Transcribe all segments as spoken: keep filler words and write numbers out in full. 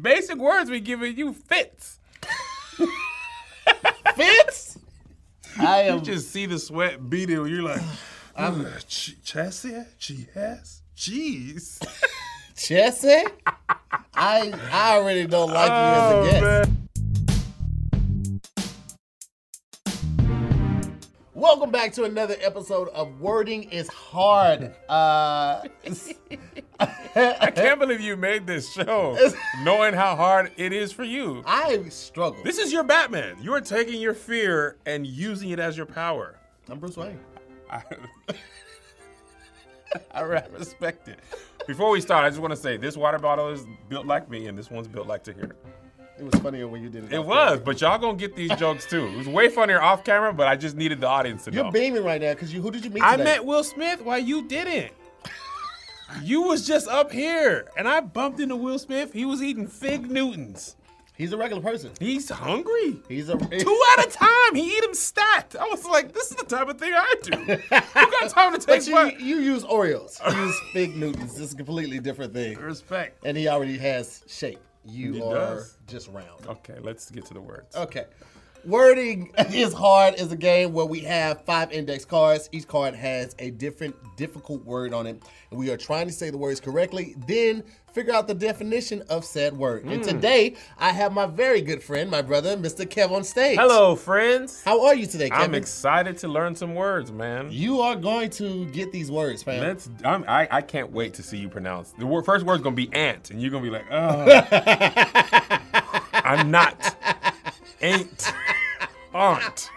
Basic words we giving you fits. Fits? I am. You just see the sweat beating. You're like, I'm a ch- Chessie? Cheese? Cheese? Chessie? I I already don't like oh, you as a guest. Man. Welcome back to another episode of Wording is Hard. Uh... I can't believe you made this show knowing how hard it is for you. I struggle. This is your Batman. You are taking your fear and using it as your power. I'm Bruce Wayne. I, I respect it. Before we start, I just want to say this water bottle is built like me and this one's built like Tahir. It was funnier when you did it. It was, camera. But y'all gonna get these jokes too. It was way funnier off camera, but I just needed the audience to You're know. You're beaming right now because you. Who did you meet today? I met Will Smith while you didn't. You was just up here, and I bumped into Will Smith. He was eating Fig Newtons. He's a regular person. He's hungry. He's a two at a time. He eat them stacked. I was like, this is the type of thing I do. You got time to take fun. You, you use Oreos. You use Fig Newtons. This is a completely different thing. Respect. And he already has shape. You he are does. Just round. Okay, let's get to the words. Okay. Wording is Hard is a game where we have five index cards. Each card has a different difficult word on it. And we are trying to say the words correctly, then figure out the definition of said word. Mm. And today, I have my very good friend, my brother, Mister Kev on Stage. Hello, friends. How are you today, Kevin? I'm excited to learn some words, man. You are going to get these words, fam. Let's, I'm, I, I can't wait to see you pronounce. The word, first word's going to be ant, and you're going to be like, oh. I'm not. Ain't. Aren't.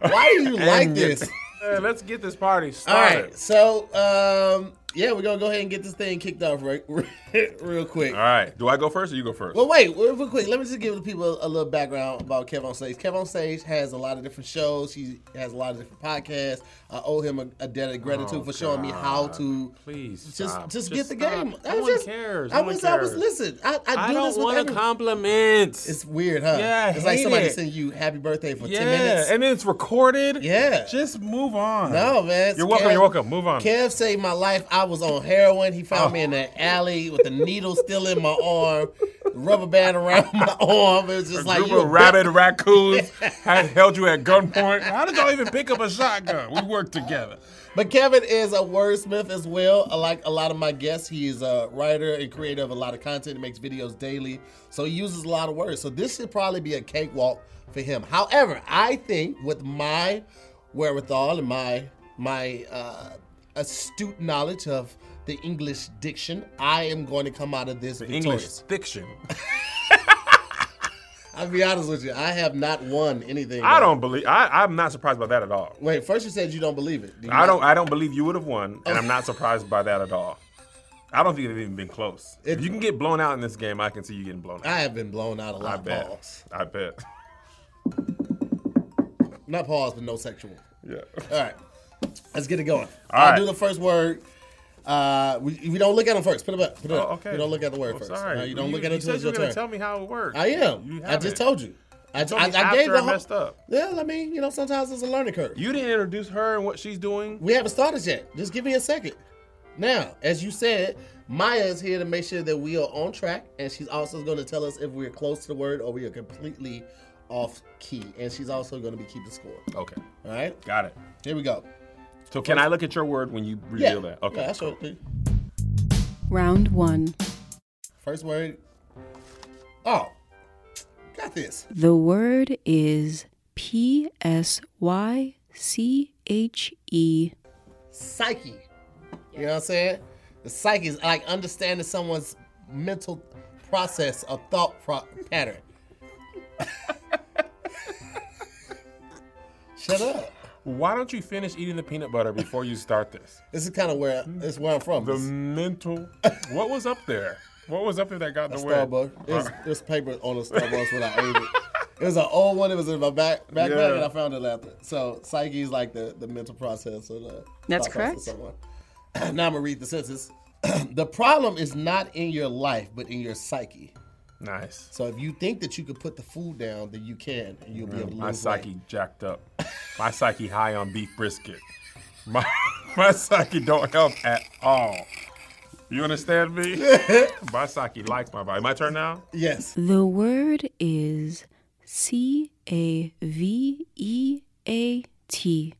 Why do you like this? Uh, let's get this party started. All right, so um, yeah, we're gonna go ahead and get this thing kicked off right, real quick. All right, do I go first or you go first? Well, wait, real quick. Let me just give the people a little background about Kev on Stage. Kev on Stage has a lot of different shows. He has a lot of different podcasts. I owe him a, a debt of gratitude oh, for showing God. me how to please just stop. just, just get the stop. game. I no just, one cares. I no wish I was listen. I, I, I do don't this with want every... compliments. It's weird, huh? Yeah, I it's hate like somebody it. sending you happy birthday for yeah, ten minutes, and then it's recorded. Yeah, just move. Move on. No, man. You're welcome. Kev, you're welcome. Move on. Kev saved my life. I was on heroin. He found oh. me in that alley with the needle still in my arm, rubber band around my arm. It was just a like group of rabid raccoons had held you at gunpoint. How did y'all even pick up a shotgun? We worked together. But Kevin is a wordsmith as well. Like a lot of my guests, he is a writer and creator of a lot of content. He makes videos daily, so he uses a lot of words. So this should probably be a cakewalk for him. However, I think with my wherewithal and my my uh, astute knowledge of the English diction, I am going to come out of this the victorious. English diction. I'll be honest with you, I have not won anything. I right. don't believe. I, I'm not surprised by that at all. Wait, first you said you don't believe it. Do I not? don't. I don't believe you would have won, and I'm not surprised by that at all. I don't think it'd even been close. It, if you can get blown out in this game, I can see you getting blown out. I have been blown out a lot. I of bet. Balls. I bet. Not pause, but no sexual. Yeah. All right. Let's get it going. All I'll right. do the first word. Uh, we, we don't look at them first. Put it up. Put it up. Oh, okay. You don't look at the word oh, first. Sorry. No, you don't you, look at it until it's your turn. You said you were going to tell me how it works. I am. I just told you. I, told I, I gave the whole, messed up. Yeah, I mean, you know, sometimes it's a learning curve. You didn't introduce her and what she's doing. We haven't started yet. Just give me a second. Now, as you said, Maya's here to make sure that we are on track, and she's also going to tell us if we're close to the word or we are completely off key, and she's also going to be keeping score. Okay. All right? Got it. Here we go. So can First. I look at your word when you reveal yeah. that? Okay. Yeah, that's cool. What round one. First word. Oh, got this. The word is P S Y C H E. Psyche. You yes. know what I'm saying? The psyche is like understanding someone's mental process or thought pro- pattern. Shut up. Why don't you finish eating the peanut butter before you start this? This is kind of where, this is where I'm from. The mental, what was up there? What was up there that got in the way? Starbucks. There's, there's paper on a Starbucks when I ate it. It was an old one. It was in my back backpack, yeah. and I found it after. So psyche is like the, the mental process. Or the That's correct. Now I'm going to read the sentence. The problem is not in your life, but in your psyche. Nice. So if you think that you can put the food down, then you can, and you'll mm, be able to lose weight. My psyche jacked up. My psyche high on beef brisket. My my psyche don't help at all. You understand me? My psyche likes my body. My turn now? Yes. The word is C A V E A T.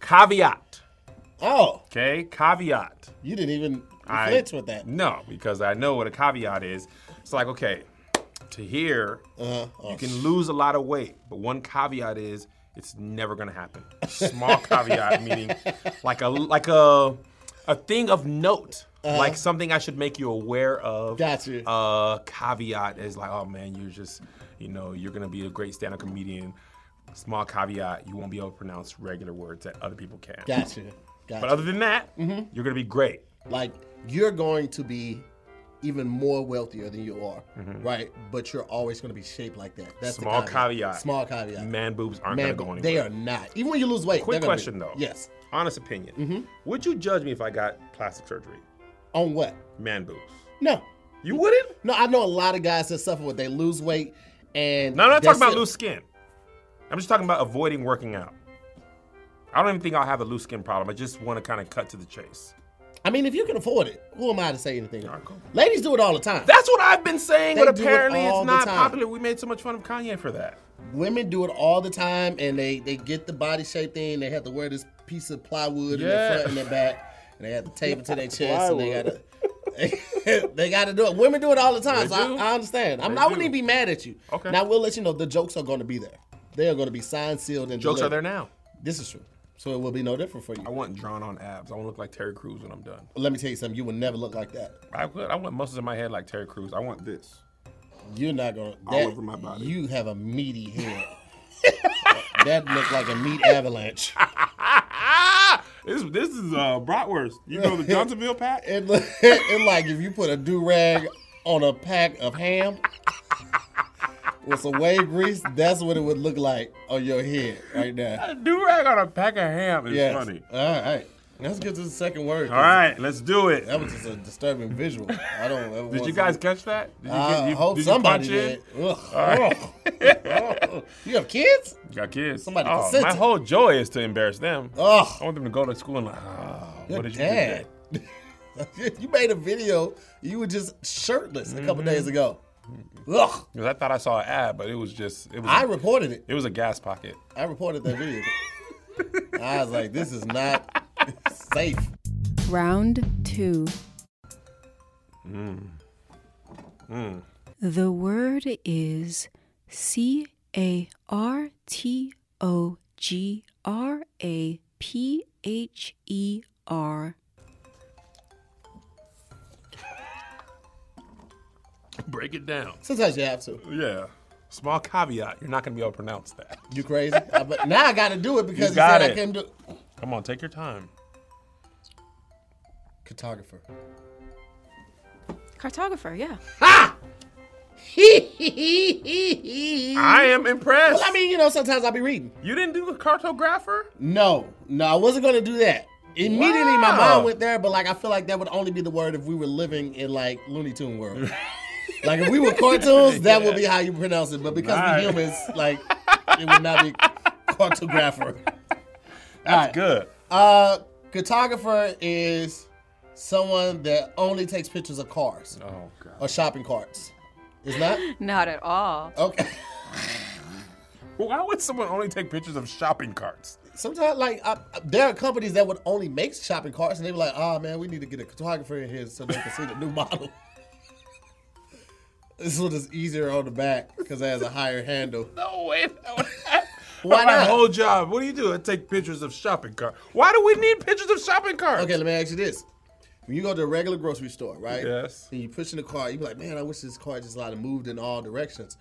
Caveat. Oh. Okay, caveat. You didn't even flinch with that. No, because I know what a caveat is. It's like, okay, Tahir, uh-huh. oh, you can sh- lose a lot of weight, but one caveat is it's never going to happen. Small caveat meaning like a like a a thing of note. Uh-huh. Like something I should make you aware of. Gotcha. Uh, caveat is like, oh man, you're just, you know, you're gonna be a great stand-up comedian. Small caveat, you won't be able to pronounce regular words that other people can. Gotcha. Gotcha. But other than that, mm-hmm. you're gonna be great. Like you're going to be even more wealthier than you are, mm-hmm. right? But you're always gonna be shaped like that. That's small the caveat. caveat. Small caveat. Man boobs aren't man gonna go anywhere. They are not. Even when you lose weight. Quick question be, though. Yes. Honest opinion. Mm-hmm. Would you judge me if I got plastic surgery? On what? Man boobs. No. You wouldn't? No, I know a lot of guys that suffer with they lose weight and... No, I'm not talking about it. Loose skin. I'm just talking about avoiding working out. I don't even think I'll have a loose skin problem. I just want to kind of cut to the chase. I mean, if you can afford it, who am I to say anything? Right, cool. Ladies do it all the time. That's what I've been saying, they but apparently it it's not popular. We made so much fun of Kanye for that. Women do it all the time, and they, they get the body shape thing. They have to wear this piece of plywood yeah. in their front and their back. They had the table to their chest, and they gotta, they, they gotta do it. Women do it all the time, they so I, I understand. I'm, I wouldn't even be mad at you. Okay. Now we'll let you know the jokes are going to be there. They are going to be signed, sealed, and jokes delivered. Are there now. This is true, so it will be no different for you. I want drawn-on abs. I want to look like Terry Crews when I'm done. Let me tell you something. You will never look like that. I would. I want muscles in my head like Terry Crews. I want this. You're not gonna. All that, over my body. You have a meaty head. That looks like a meat avalanche. This this is uh, bratwurst. You know the Johnsonville pack? It, it, it like if you put a do-rag on a pack of ham with some wave grease, that's what it would look like on your head right now. A do-rag on a pack of ham is yes. funny. All right. Let's get to the second word. All right. Let's do it. That was just a disturbing visual. I don't ever Did you guys something. Catch that? Did you, uh, get, you, hope did somebody you did. Ugh. All right. Oh. You have kids? You got kids. Somebody oh, consent. My whole joy is to embarrass them. Oh. I want them to go to school and like, oh, what did you dad. do today? You made a video. You were just shirtless mm-hmm. a couple days ago. Ugh. Because I thought I saw an ad, but it was just. It was I a, reported it. It was a gas pocket. I reported that video. I was like, this is not... Safe. Round two. Mm. Mm. The word is C A R T O G R A P H E R. Break it down. Sometimes you have to. Yeah. Small caveat, you're not going to be able to pronounce that. You crazy? I, but now I got to do it because you got you said it. I can't do it. Come on, take your time. Cartographer. Cartographer, yeah. Ha! I am impressed. Well, I mean, you know, sometimes I'll be reading. You didn't do the cartographer? No. No, I wasn't going to do that. Immediately, wow. my mind went there, but, like, I feel like that would only be the word if we were living in, like, Looney Tunes world. Like, if we were cartoons, that yeah. would be how you pronounce it. But because nice. we're humans, like, it would not be cartographer. That's all right. good. Uh, cartographer is someone that only takes pictures of cars. Oh, God. Or shopping carts. Is that? Not at all. Okay. Well, why would someone only take pictures of shopping carts? Sometimes, like, I, there are companies that would only make shopping carts, and they were like, oh, man, we need to get a cartographer in here so they can see the new model. This one is easier on the back because it has a higher handle. No way that would happen. Why not? My whole job. What do you do? I take pictures of shopping carts. Why do we need pictures of shopping carts? Okay, let me ask you this. When you go to a regular grocery store, right? Yes. And you push in the cart, you be like, man, I wish this cart just like moved in all directions.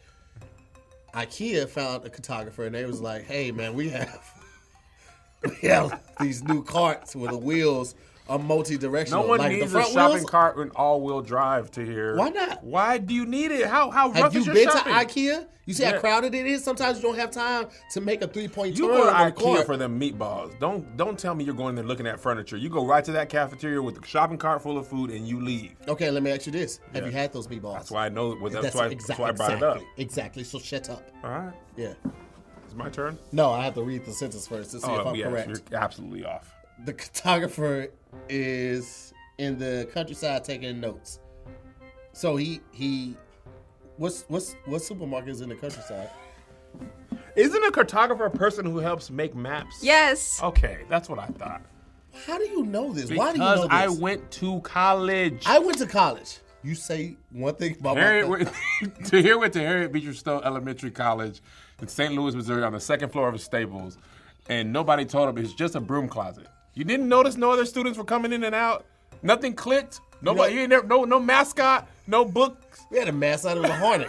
IKEA found a cartographer and they was like, hey man, we have we have these new carts where the wheels a multi-directional. No one like needs the front a shopping wheels? cart and all-wheel drive to here. Why not? Why do you need it? How how have rough you is your been shopping? To IKEA? You see yeah. how crowded it is. Sometimes you don't have time to make a three-point turn. You go to IKEA court. for them meatballs. Don't don't tell me you're going there looking at furniture. You go right to that cafeteria with a shopping cart full of food and you leave. Okay, let me ask you this: yeah. Have you had those meatballs? That's why I know. Well, that's, that's, why, exactly, that's why I brought exactly, it up. Exactly. So shut up. All right. Yeah. It's my turn? No, I have to read the sentence first to see oh, if I'm yeah, correct. You're absolutely off. The photographer is in the countryside taking notes. So he he, what's what's what supermarket is in the countryside? Isn't a cartographer a person who helps make maps? Yes. Okay, that's what I thought. How do you know this? Because Why do you know this? I went to college. I went to college. You say one thing about Harriet, one thing. Tahir went to Harriet Beecher Stowe Elementary College in Saint Louis, Missouri, on the second floor of Stables, and nobody told him it's just a broom closet. You didn't notice no other students were coming in and out. Nothing clicked. Nobody. No, you ain't never, no, no mascot. No books. We had a mascot. It was a hornet.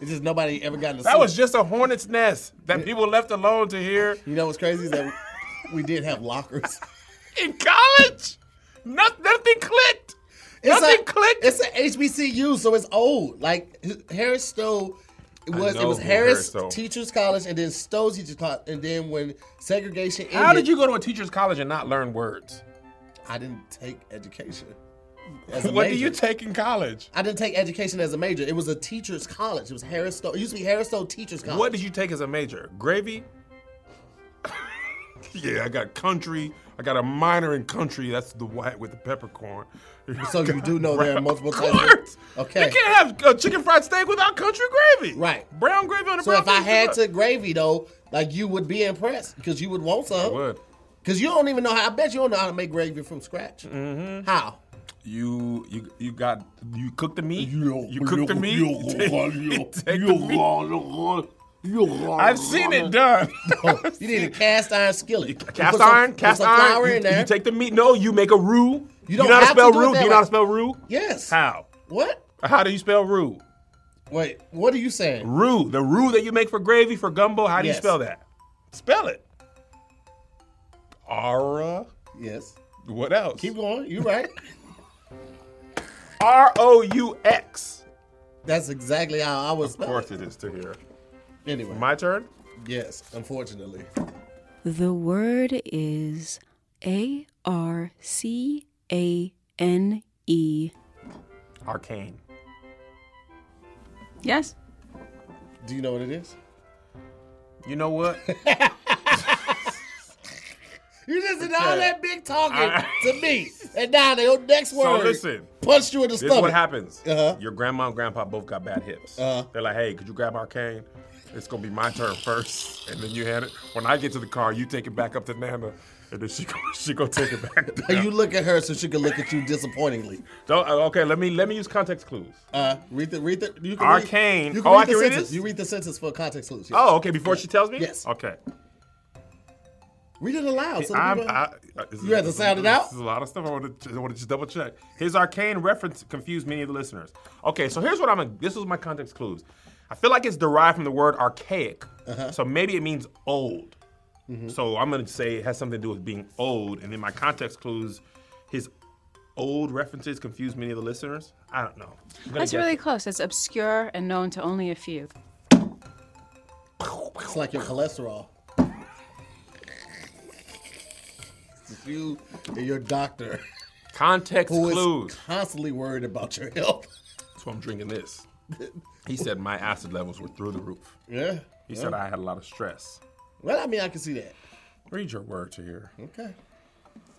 It's just nobody ever got in the. That suit. was just a hornet's nest that people left alone to hear. You know what's crazy is that we did have lockers in college. Nothing, nothing clicked. It's Nothing a, clicked. It's an H B C U, so it's old. Like Harris Stowe, it was it was Harris, Harris Teachers College, and then Stowe's Teachers College, and then when segregation ended. How did you go to a teachers' college and not learn words? I didn't take education. As a what major. do you take in college? I didn't take education as a major. It was a teachers' college. It was Harris Stowe. It used to be Harris Stowe Teachers College. What did you take as a major? Gravy. Yeah, I got country. I got a minor in country. That's the white with the peppercorn. So you do know there are multiple types. Okay. You can't have a chicken fried steak without country gravy. Right. Brown gravy on the so brown. So if I had to gravy though, like you would be impressed because you would want some. I would. Because you don't even know how. I bet you don't know how to make gravy from scratch. Mm-hmm. How? You you you got you cook the meat. You, you cook the meat. You take, you take the meat. I've seen it done. No, you need a cast iron skillet. Cast some, iron, cast iron. You, in there. you take the meat. No, you make a roux. You don't you know have how to spell to do roux. Do you know like... how to spell roux? Yes. How? What? How do you spell roux? Wait, what are you saying? Roux, the roux that you make for gravy for gumbo. How do yes. you spell that? Spell it. Ara. Yes. What else? Keep going. You right. R O U X. That's exactly how I was. Of course, spell it. it is to hear. Anyway. My turn? Yes, unfortunately. The word is A R C A N E. Arcane. Yes. Do you know what it is? You know what? You just did all that big talking I... to me. And now the next word so listen, punched you in the this stomach. This is what happens. Uh-huh. Your grandma and grandpa both got bad hips. Uh-huh. They're like, hey, could you grab Arcane? It's going to be my turn first, and then you hand it. When I get to the car, you take it back up to Nana, and then she go, she go take it back down. You look at her so she can look at you disappointingly. Don't, okay, let me let me use context clues. Uh, read the, read the, you can Arcane. Read, you can oh, read I can read this? You read the sentence for context clues. Yes. Oh, okay, before yeah. she tells me? Yes. Okay. Read it aloud. So I'm, I, is, you have to sound it out? There's a lot of stuff I want to, I want to just double check. His arcane reference confused many of the listeners. Okay, so here's what I'm, this was my context clues. I feel like it's derived from the word archaic, uh-huh. so maybe it means old. Mm-hmm. So I'm going to say it has something to do with being old, and then my context clues, his old references confuse many of the listeners. I don't know. That's really it. close. It's obscure and known to only a few. It's like your cholesterol. It's you and your doctor. Context who clues. Is constantly worried about your health. That's why I'm drinking this. He said my acid levels were through the roof. Yeah. He yeah. said I had a lot of stress. Well, I mean, I can see that. Read your word to here. Okay.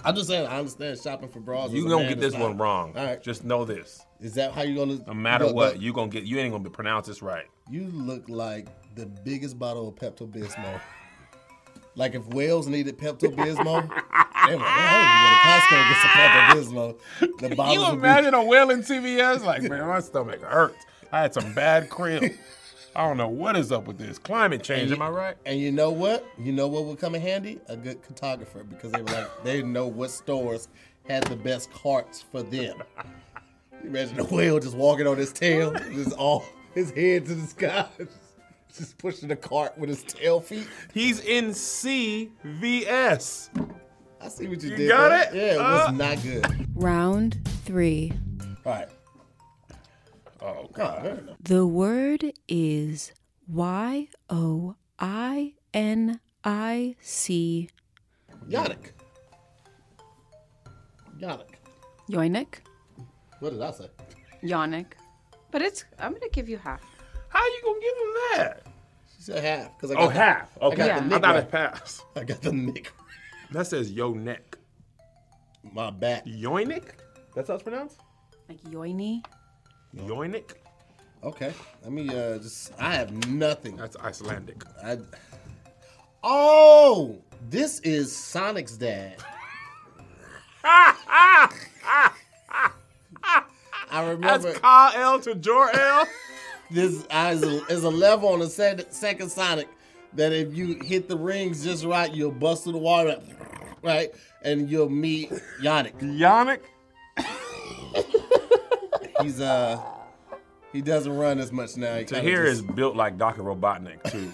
I'm just saying, I understand shopping for bras. You gonna get this one wrong. All right. Just know this. Is that how you gonna? No matter look, what, look, you gonna get. You ain't gonna pronounce this right. You look like the biggest bottle of Pepto-Bismol. Like if Wales needed Pepto-Bismol, they were, oh, you go to Costco and get some Pepto-Bismol. The bottles you imagine be... a whale in C V S? Like, man, my stomach hurts. I had some bad cramp. I don't know what is up with this. Climate change, you, am I right? And you know what? You know what would come in handy? A good cartographer, because they were like, they know what stores had the best carts for them. Imagine a whale just walking on his tail, just all his head to the sky, just, just pushing the cart with his tail feet. He's in C V S. I see what you, you did. You got right? it? Yeah, it uh, was not good. Round three. All right. Oh, God. The word is Y O I N I C. Yannick. Yannick. Yoinic? What did I say? Yannick. But it's, I'm going to give you half. How are you going to give him that? She said half. Cause I got oh, the, half. Okay. I, got yeah. the nick I thought right. it passed. I got the nick. That says yo neck. My back. Yoinic? That's how it's pronounced? Like yoini? Yoinic? Okay. Let me uh, just, I have nothing. That's Icelandic. I, oh, this is Sonic's dad. I remember. That's Kyle L to Jor-El. This is a, is a level on the second, second Sonic that if you hit the rings just right, you'll bust through the water, right? And you'll meet Yannick. Yannick? He's, uh, he doesn't run as much now. He Tahir just... is built like Doctor Robotnik, too.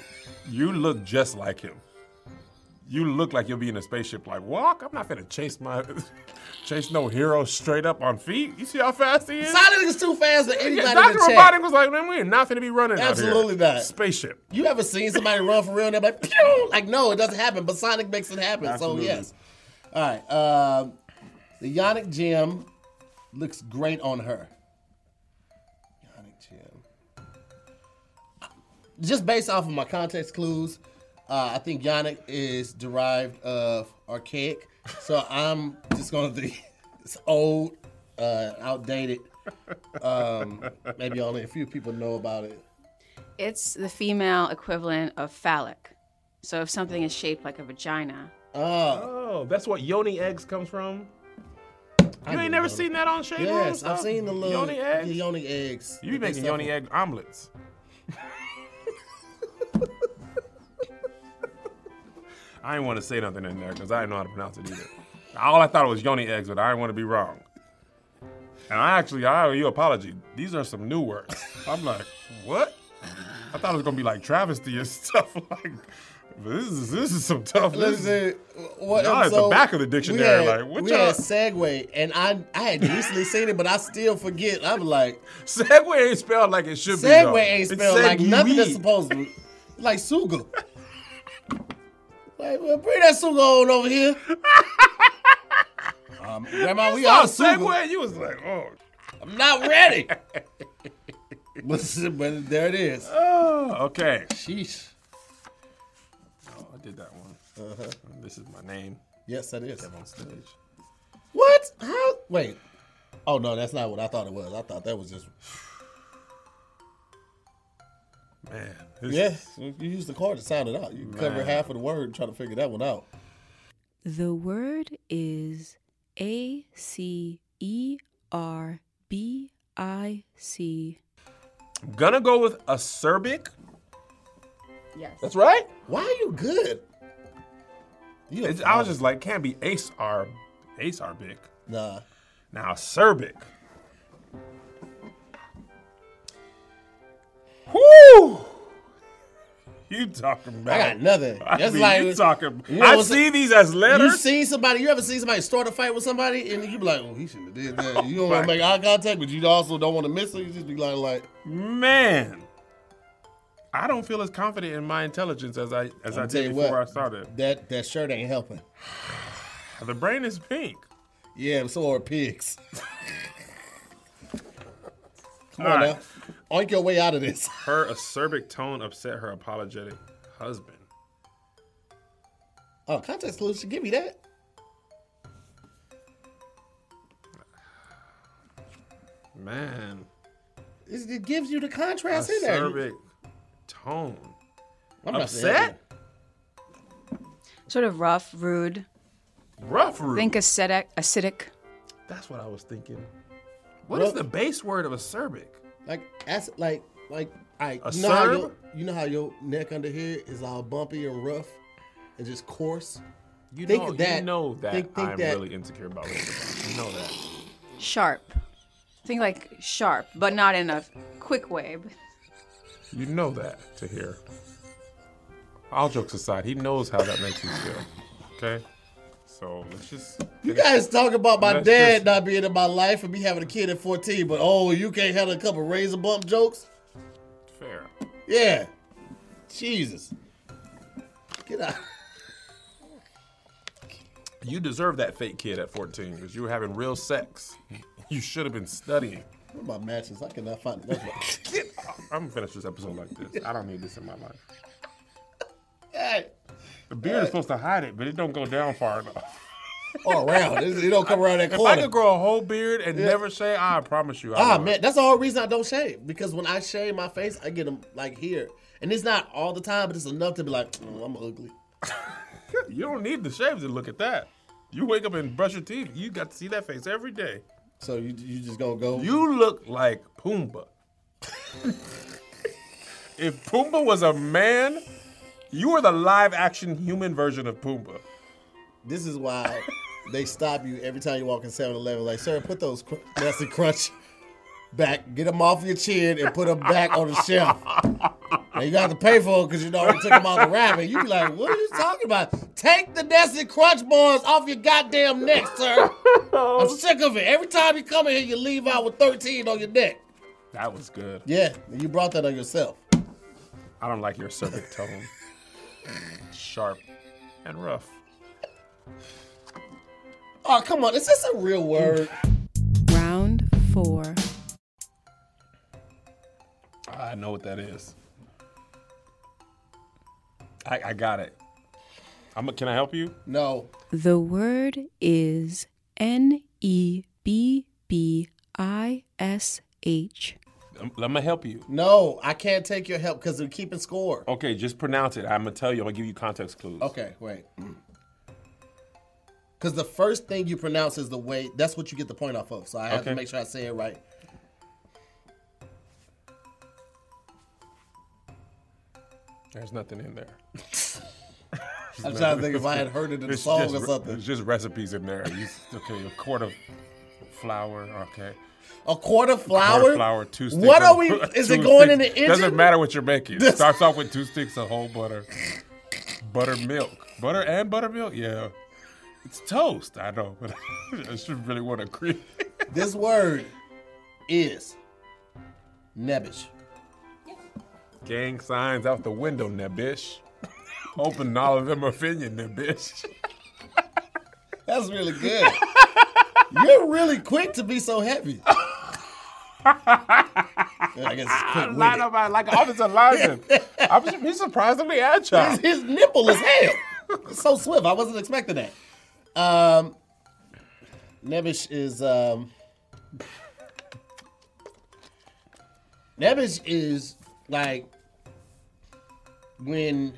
You look just like him. You look like you'll be in a spaceship like, walk? I'm not finna chase my, chase no hero straight up on feet. You see how fast he is? Sonic is too fast than anybody yeah, Doctor in the Robotic chat. was like, man, we're not finna be running Absolutely out here. not. Spaceship. You ever seen somebody run for real and they're like, pew! Like, no, it doesn't happen, but Sonic makes it happen, Absolutely. so yes. All right, uh, the Yannick gem looks great on her. Yannick gem. Just based off of my context clues, Uh, I think Yannick is derived of archaic, so I'm just going to do it's old, uh, outdated. Um, maybe only a few people know about it. It's the female equivalent of phallic. So if something is shaped like a vagina. Uh, oh, that's what yoni eggs comes from? I you ain't never seen that on Shade Room? Yes, I've seen the little yoni eggs. Yoni eggs. You be making yoni egg omelets. I didn't want to say nothing in there because I didn't know how to pronounce it either. All I thought was yoni eggs, but I didn't want to be wrong. And I actually, I owe you an apology. These are some new words. I'm like, what? I thought it was going to be like travesty and stuff. Like, this is this is some tough. Listen, what? Y'all at so the back of the dictionary, had, like, what we y'all? We had Segway, and I I had recently seen it, but I still forget. I'm like, Segway ain't spelled like it should Segway be. Segway ain't spelled it's like segway. Nothing that's supposed to be. Like suga. Like, well, bring that sugar on over here. um, Grandma, we all sugar. Segway, you was like, oh. I'm not ready. but, but there it is. Oh, okay. Sheesh. Oh, I did that one. Uh-huh. This is my name. Yes, that is. Kev on Stage. What? How? Wait. Oh, no, that's not what I thought it was. I thought that was just... Man. Yeah, you use the card to sound it out. You Man. cover half of the word and try to figure that one out. The word is A C E R B I C. I'm gonna go with acerbic. Yes. That's right. Why are you good? You I was just like, can't be acerb, acerbic. Nah. Now acerbic. Whoo! You talking about? I got nothing. That's I mean, like you talking. You know, I see these as letters. You see somebody? You ever seen somebody start a fight with somebody, and you be like, "Oh, he shouldn't have did that." You don't want to make eye contact, but you also don't want to miss it. You just be like, "Like, man, I don't feel as confident in my intelligence as I as I did before what, I started." That that shirt ain't helping. The brain is pink. Yeah, so are pigs. Come All on right. now. On your way out of this. Her acerbic tone upset her apologetic husband. Oh, context clues should give me that. Man. It, it gives you the contrast acerbic in there. Acerbic tone. I'm upset? Sort of rough, rude. Rough, rude. Think acidic. acidic. That's what I was thinking. What Rough. is the base word of acerbic? Like, as, like, like, I. Right, you, know you know how your neck under here is all bumpy and rough, and just coarse. You think know that. You know that think, think I'm that. really insecure about it. You know that. Sharp. Think like sharp, but not in a quick way. You know that to hear. All jokes aside, he knows how that makes you feel. Okay. So let's just. You guys talk about my dad just, not being in my life and me having a kid at fourteen, but oh, you can't handle a couple razor bump jokes? Fair. Yeah. Jesus. Get out. You deserve that fake kid at fourteen because you were having real sex. You should have been studying. What about matches? I cannot find it. That's what... I'm going to finish this episode like this. I don't need this in my life. Hey. The beard hey. is supposed to hide it, but it don't go down far enough. Or around. It don't come around that corner. If I could grow a whole beard and yeah. never shave, I promise you. I ah, man. That's the whole reason I don't shave. Because when I shave my face, I get them like here. And it's not all the time, but it's enough to be like, oh, I'm ugly. You don't need the shave to look at that. You wake up and brush your teeth. You got to see that face every day. So you you just gonna go? You look like Pumbaa. If Pumbaa was a man, you are the live action human version of Pumbaa. This is why they stop you every time you walk in seven eleven. Like, sir, put those cr- nasty crunch back. Get them off your chin and put them back on the shelf. And you got to pay for it because you know we took them out the wrap. And you be like, what are you talking about? Take the nasty crunch bars off your goddamn neck, sir. I'm sick of it. Every time you come in here, you leave out with thirteen on your neck. That was good. Yeah, you brought that on yourself. I don't like your subject tone. Sharp and rough. Oh, come on. Is this a real word? Round four. I know what that is. I, I got it. I'm, can I help you? No. The word is N E B B I S H. I'm, I'm gonna help you. No, I can't take your help because they're keeping score. Okay, just pronounce it. I'm gonna tell you. I'm gonna give you context clues. Okay, wait. Because the first thing you pronounce is the way. That's what you get the point off of. So I have okay. to make sure I say it right. There's nothing in there. I'm trying to think if I had heard it in the song just, or something. There's just recipes in there. You, okay, a quart of flour. Okay. A quart of flour? A quart of flour, two sticks. What are we? Is it going sticks. in the engine? Doesn't matter what you're making. It starts off with two sticks of whole butter. Buttermilk. Butter and buttermilk? Yeah. It's toast. I know, but I should really want to agree. This word is nebbish. Gang signs out the window, nebbish. Hoping all of them offend you, nebbish. That's really good. You're really quick to be so heavy. I guess it's quick. Line up by like offensive lineman. I was, he's surprisingly agile. His, his nipple is hell. It's so swift. I wasn't expecting that. Um, nebbish is um, nebbish is like when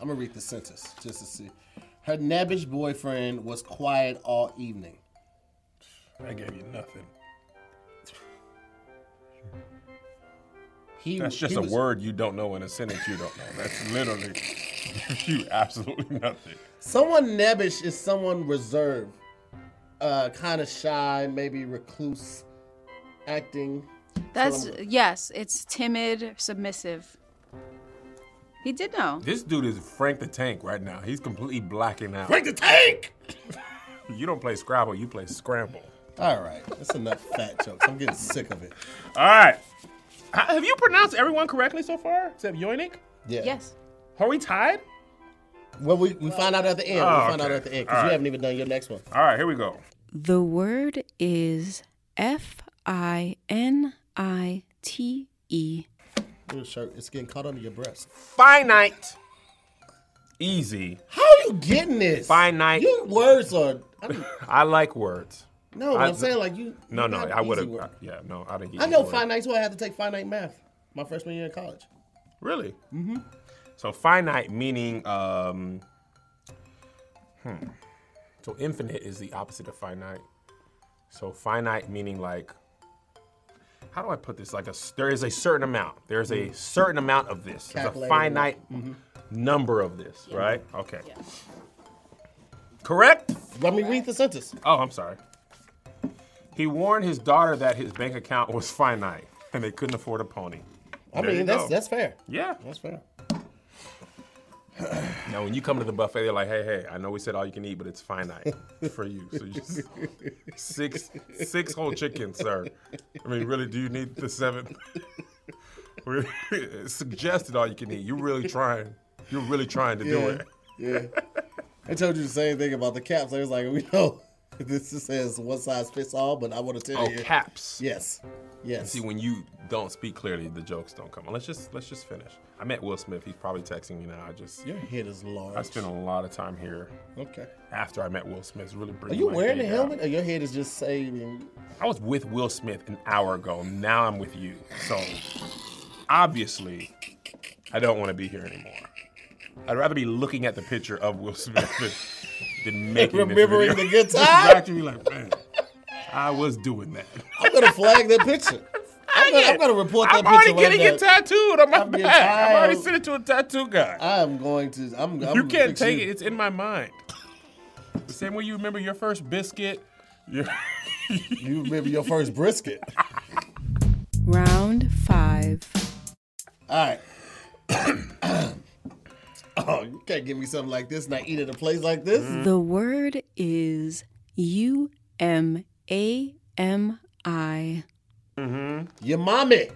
I'm gonna read the sentence just to see. Her nebbish boyfriend was quiet all evening. I gave you nothing. He, That's just he a was, word you don't know in a sentence you don't know. That's literally you absolutely nothing. Someone nebbish is someone reserved, uh, kind of shy, maybe recluse, acting. That's yes, it's timid, submissive. He did know. This dude is Frank the Tank right now. He's completely blacking out. Frank the Tank! You don't play Scrabble, you play Scramble. All right. That's enough fat jokes. I'm getting sick of it. All right. Have you pronounced everyone correctly so far? Except Yoinik? Yeah. Yes. Are we tied? Well, we, we find out at the end. Oh, we find okay. out at the end because right. you haven't even done your next one. All right. Here we go. The word is F I N I T E. It's getting caught under your breast. Finite. Easy. How are you getting this? Finite. Your words are... I, mean, I like words. No, but I, I'm saying like you... No, no, I would have... Yeah, no, I didn't get I know finite, why I had to take finite math my freshman year in college. Really? Mm-hmm. So finite meaning... Um, hmm. So infinite is the opposite of finite. So finite meaning like... How do I put this? Like a there is a certain amount. There is a certain amount of this. There's a finite mm-hmm. number of this, yeah. right? Okay. Yeah. Correct? Let me read the sentence. Oh, I'm sorry. He warned his daughter that his bank account was finite and they couldn't afford a pony. I there mean, that's go. that's fair. Yeah, that's fair. You know, when you come to the buffet, they're like, hey, hey, I know we said all you can eat, but it's finite for you. So you just six six whole chickens, sir. I mean, really, do you need the seventh? Suggested all you can eat. You're really trying. You're really trying to yeah, do it. Yeah. I told you the same thing about the caps. I was like, we know this says one size fits all, but I want to tell oh, you. Oh, caps. Yes. Yes. And see, when you don't speak clearly, the jokes don't come. Let's just let's just finish. I met Will Smith. He's probably texting me now. I just your head is large. I spent a lot of time here. Okay. After I met Will Smith, it's really bringing. Are you my wearing a helmet, out. Or your head is just saving? I was with Will Smith an hour ago. Now I'm with you. So obviously, I don't want to be here anymore. I'd rather be looking at the picture of Will Smith than, than making and remembering this video. The good time. Exactly, like, man, I was doing that. I'm gonna flag that picture. I'm gonna, I'm gonna report that I'm picture. I'm already right getting it tattooed on my I'm back. Getting, I, I've already sent it to a tattoo guy. I'm going to. I'm. I'm you can't take you. It. It's in my mind. The same way you remember your first biscuit. Your you remember your first brisket. Round five. All right. Oh, you can't give me something like this and I eat at a place like this. The word is U M A M I. Mm-hmm. Your mommy.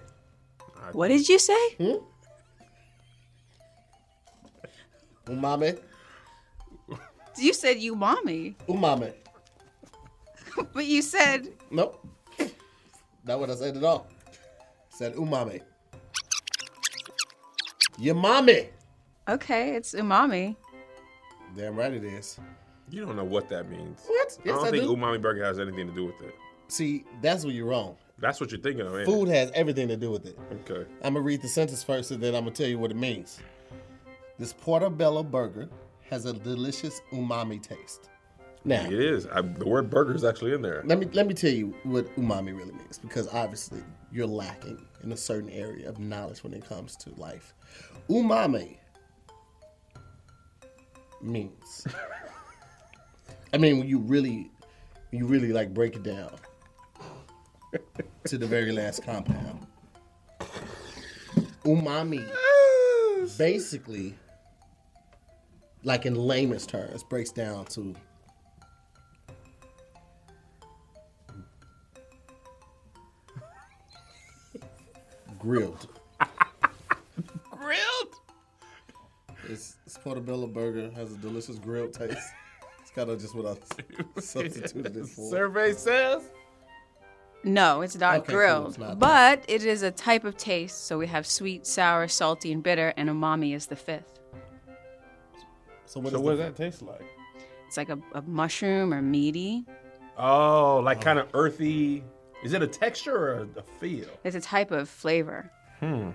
What did you say? Hmm? Umami. You said umami. Umami. But you said... Nope. Not what I said at all. I said umami. Your mommy. Okay, it's umami. Damn right it is. You don't know what that means. What? Yes, I don't I think do. Umami burger has anything to do with it. See, that's where you're wrong. That's what you're thinking of, ain't Food it? Has everything to do with it. Okay. I'm going to read the sentence first and then I'm going to tell you what it means. This portobello burger has a delicious umami taste. Now, it is. I, the word burger is actually in there. Let me let me tell you what umami really means, because obviously you're lacking in a certain area of knowledge when it comes to life. Umami means. I mean, when you really, you really like break it down to the very last compound. Umami, basically, like in layman's terms, breaks down to grilled. Grilled? It's, it's portobello burger, has a delicious grilled taste. It's kind of just what I substituted it for. Survey says? No, it's not okay, grilled. Cool, it's not but that. It is a type of taste, so we have sweet, sour, salty, and bitter, and umami is the fifth. So what, so is what does that taste like? It's like a, a mushroom or meaty. Oh, like oh. kind of earthy. Is it a texture or a feel? It's a type of flavor. Hmm.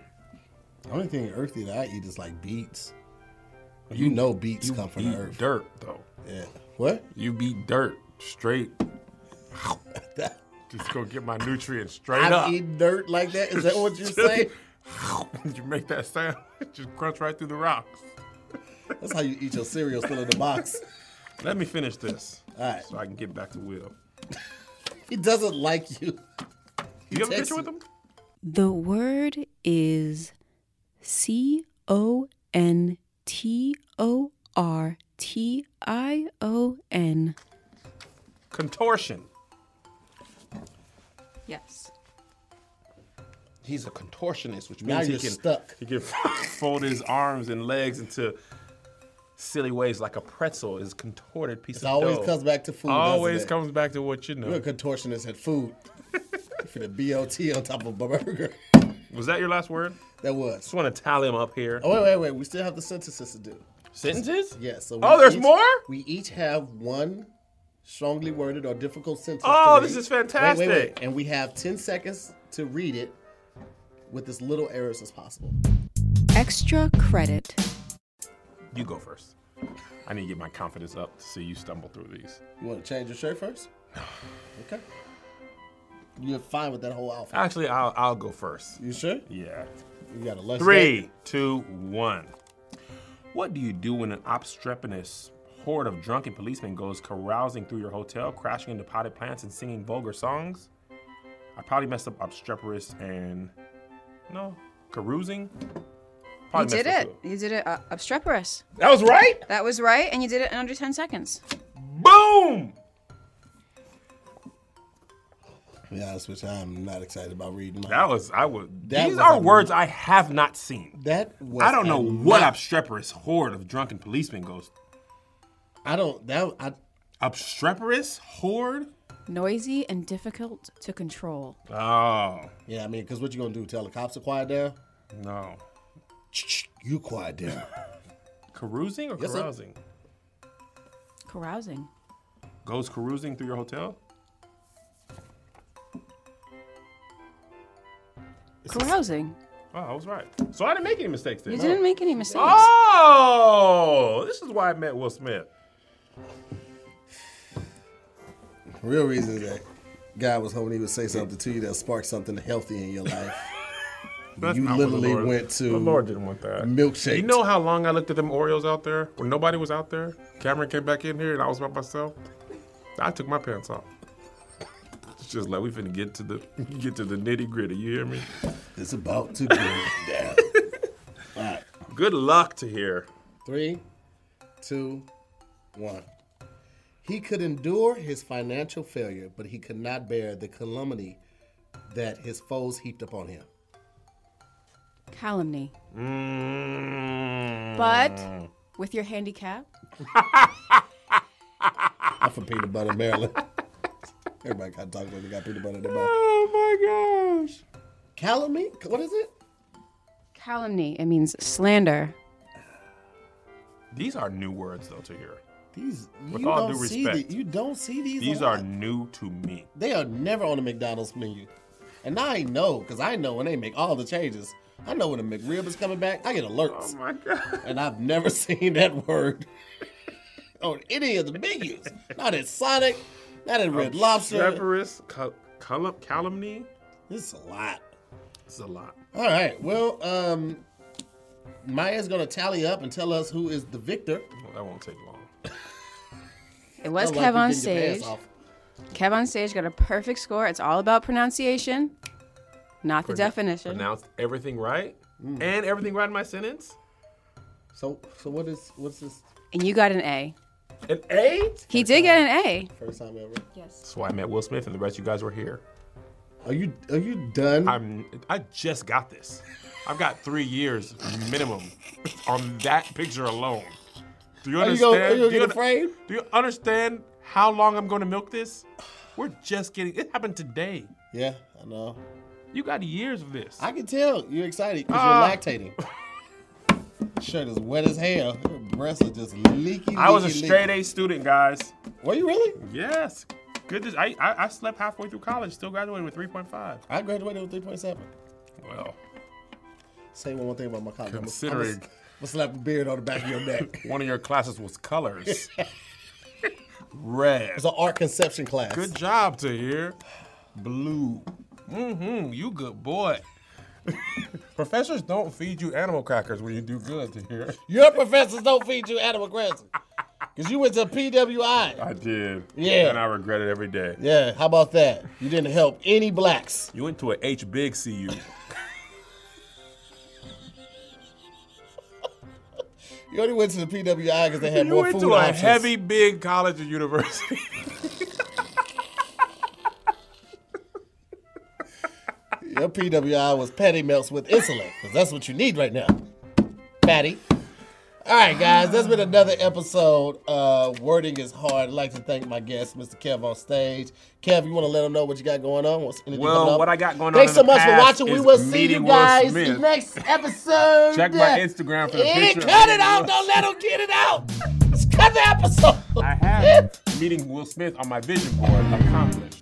The only thing earthy that I eat is like beets. You, you know beets you come from the earth. Dirt, though. Yeah. What? You beat dirt straight. Just go get my nutrients straight I up. I eat dirt like that? Is that what you're saying? You make that sound, just crunch right through the rocks. That's how you eat your cereal still in the box. Let me finish this. All right. So I can get back to Will. He doesn't like you. He you have a picture you. With him? The word is C O N T O R T I O N. Contortion. Yes. He's a contortionist, which means he can, stuck. he can fold his arms and legs into silly ways like a pretzel is a contorted piece it of dough. It always comes back to food, Always doesn't it? comes back to what you know. You're a contortionist at food. For the B O T on top of a burger. Was that your last word? That was. Just want to tally them up here. Oh, wait, wait, wait. We still have the sentences to do. Sentences? Yeah. So oh, there's each, more? We each have one strongly worded or difficult sentence. Oh, this is fantastic. Wait, wait, wait. And we have ten seconds to read it with as little errors as possible. Extra credit. You go first. I need to get my confidence up to see you stumble through these. You want to change your shirt first? No. Okay. You're fine with that whole outfit. Actually, I'll I'll go first. You sure? Yeah. You got a less Three, day. two, one. What do you do when an obstreperous horde of drunken policemen goes carousing through your hotel, crashing into potted plants and singing vulgar songs? I probably messed up obstreperous and, no, carousing. You did it. Up. You did it uh, obstreperous. That was right? That was right, and you did it in under ten seconds. Boom! Yeah, that's which I'm not excited about reading. Mine. That was, I would, that these was are words movie. I have not seen. That was I don't know what obstreperous horde of drunken policemen goes. I don't, that, I. Obstreperous horde? Noisy and difficult to control. Oh. Yeah, I mean, because what you gonna do, tell the cops to quiet down? No. You quiet down. Carousing or yes, carousing? Sir. Carousing. Goes carousing through your hotel? Carousing. Oh, I was right. So I didn't make any mistakes then. You didn't make any mistakes. Oh, this is why I met Will Smith. The real reason is that God was hoping he would say something to you that sparked something healthy in your life. You literally Lord, went to the Lord didn't want that. Milkshake. You know how long I looked at them Oreos out there when nobody was out there? Cameron came back in here and I was by myself. I took my pants off. It's just like we finna get to the get to the nitty gritty. You hear me? It's about to go down. All right. Good luck to hear. Three, two, one. He could endure his financial failure, but he could not bear the calumny that his foes heaped upon him. Calumny. Mm. But with your handicap. I'm from peanut butter, Maryland. Everybody got talked about they got peanut butter in their mouth. Oh my gosh. Calumny? What is it? Calumny. It means slander. These are new words, though, to hear. These, with you all don't due respect. The, you don't see these These are new to me. They are never on the McDonald's menu. And I know, because I know when they make all the changes. I know when a McRib is coming back, I get alerts. Oh, my God. And I've never seen that word on any of the menus. Not at Sonic, not at Red Lobster. Obstreperous, cal- cal- calumny. This is a lot. This is a lot. All right. Well, um, Maya's going to tally up and tell us who is the victor. Well, that won't take long. It was Kev on Stage. Kev on Stage got a perfect score. It's all about pronunciation. Not the Pron- definition. Pronounced everything right, mm. and everything right in my sentence. So, so what is what's this? And you got an A. An A? He First did time. get an A. First time ever. Yes. That's why I met Will Smith, and the rest of you guys were here. Are you Are you done? I'm. I just got this. I've got three years minimum on that picture alone. Do you understand? Are you gonna, are you do, you un- do you understand how long I'm going to milk this? We're just getting. It happened today. Yeah, I know. You got years of this. I can tell you're excited because uh, you're lactating. Shirt is wet as hell. Your breasts are just leaky. I leaky, was a straight leaky. A student, guys. Were you really? Yes. Good. To, I, I I slept halfway through college. Still graduated with three point five. I graduated with three point seven. Well. Say one more thing about my college. Considering. I'm a, I'm a slap a beard on the back of your neck. One of your classes was colors. Red. It's an art conception class. Good job, Tahir. Blue. Mm-hmm, you good boy. Professors don't feed you animal crackers when you do good, Tahir. Your professors don't feed you animal crackers. Because you went to P W I. I did. Yeah. And I regret it every day. Yeah, how about that? You didn't help any blacks. You went to an H-Big C U. You only went to the P W I because they had you more food options. You went to a heavy, big college or university. Your P W I was patty melts with insulin, because that's what you need right now. Patty. All right, guys, that's been another episode of Wording is Hard. I'd like to thank my guest, Mister Kev on Stage. Kev, you want to let them know what you got going on? What's well, what I got going Thanks on Thanks so much for watching. We will see you guys in the next episode. Check my Instagram for the yeah, picture. Cut it out. Don't let them get it out. Let's cut the episode. I have meeting Will Smith on my vision board accomplished.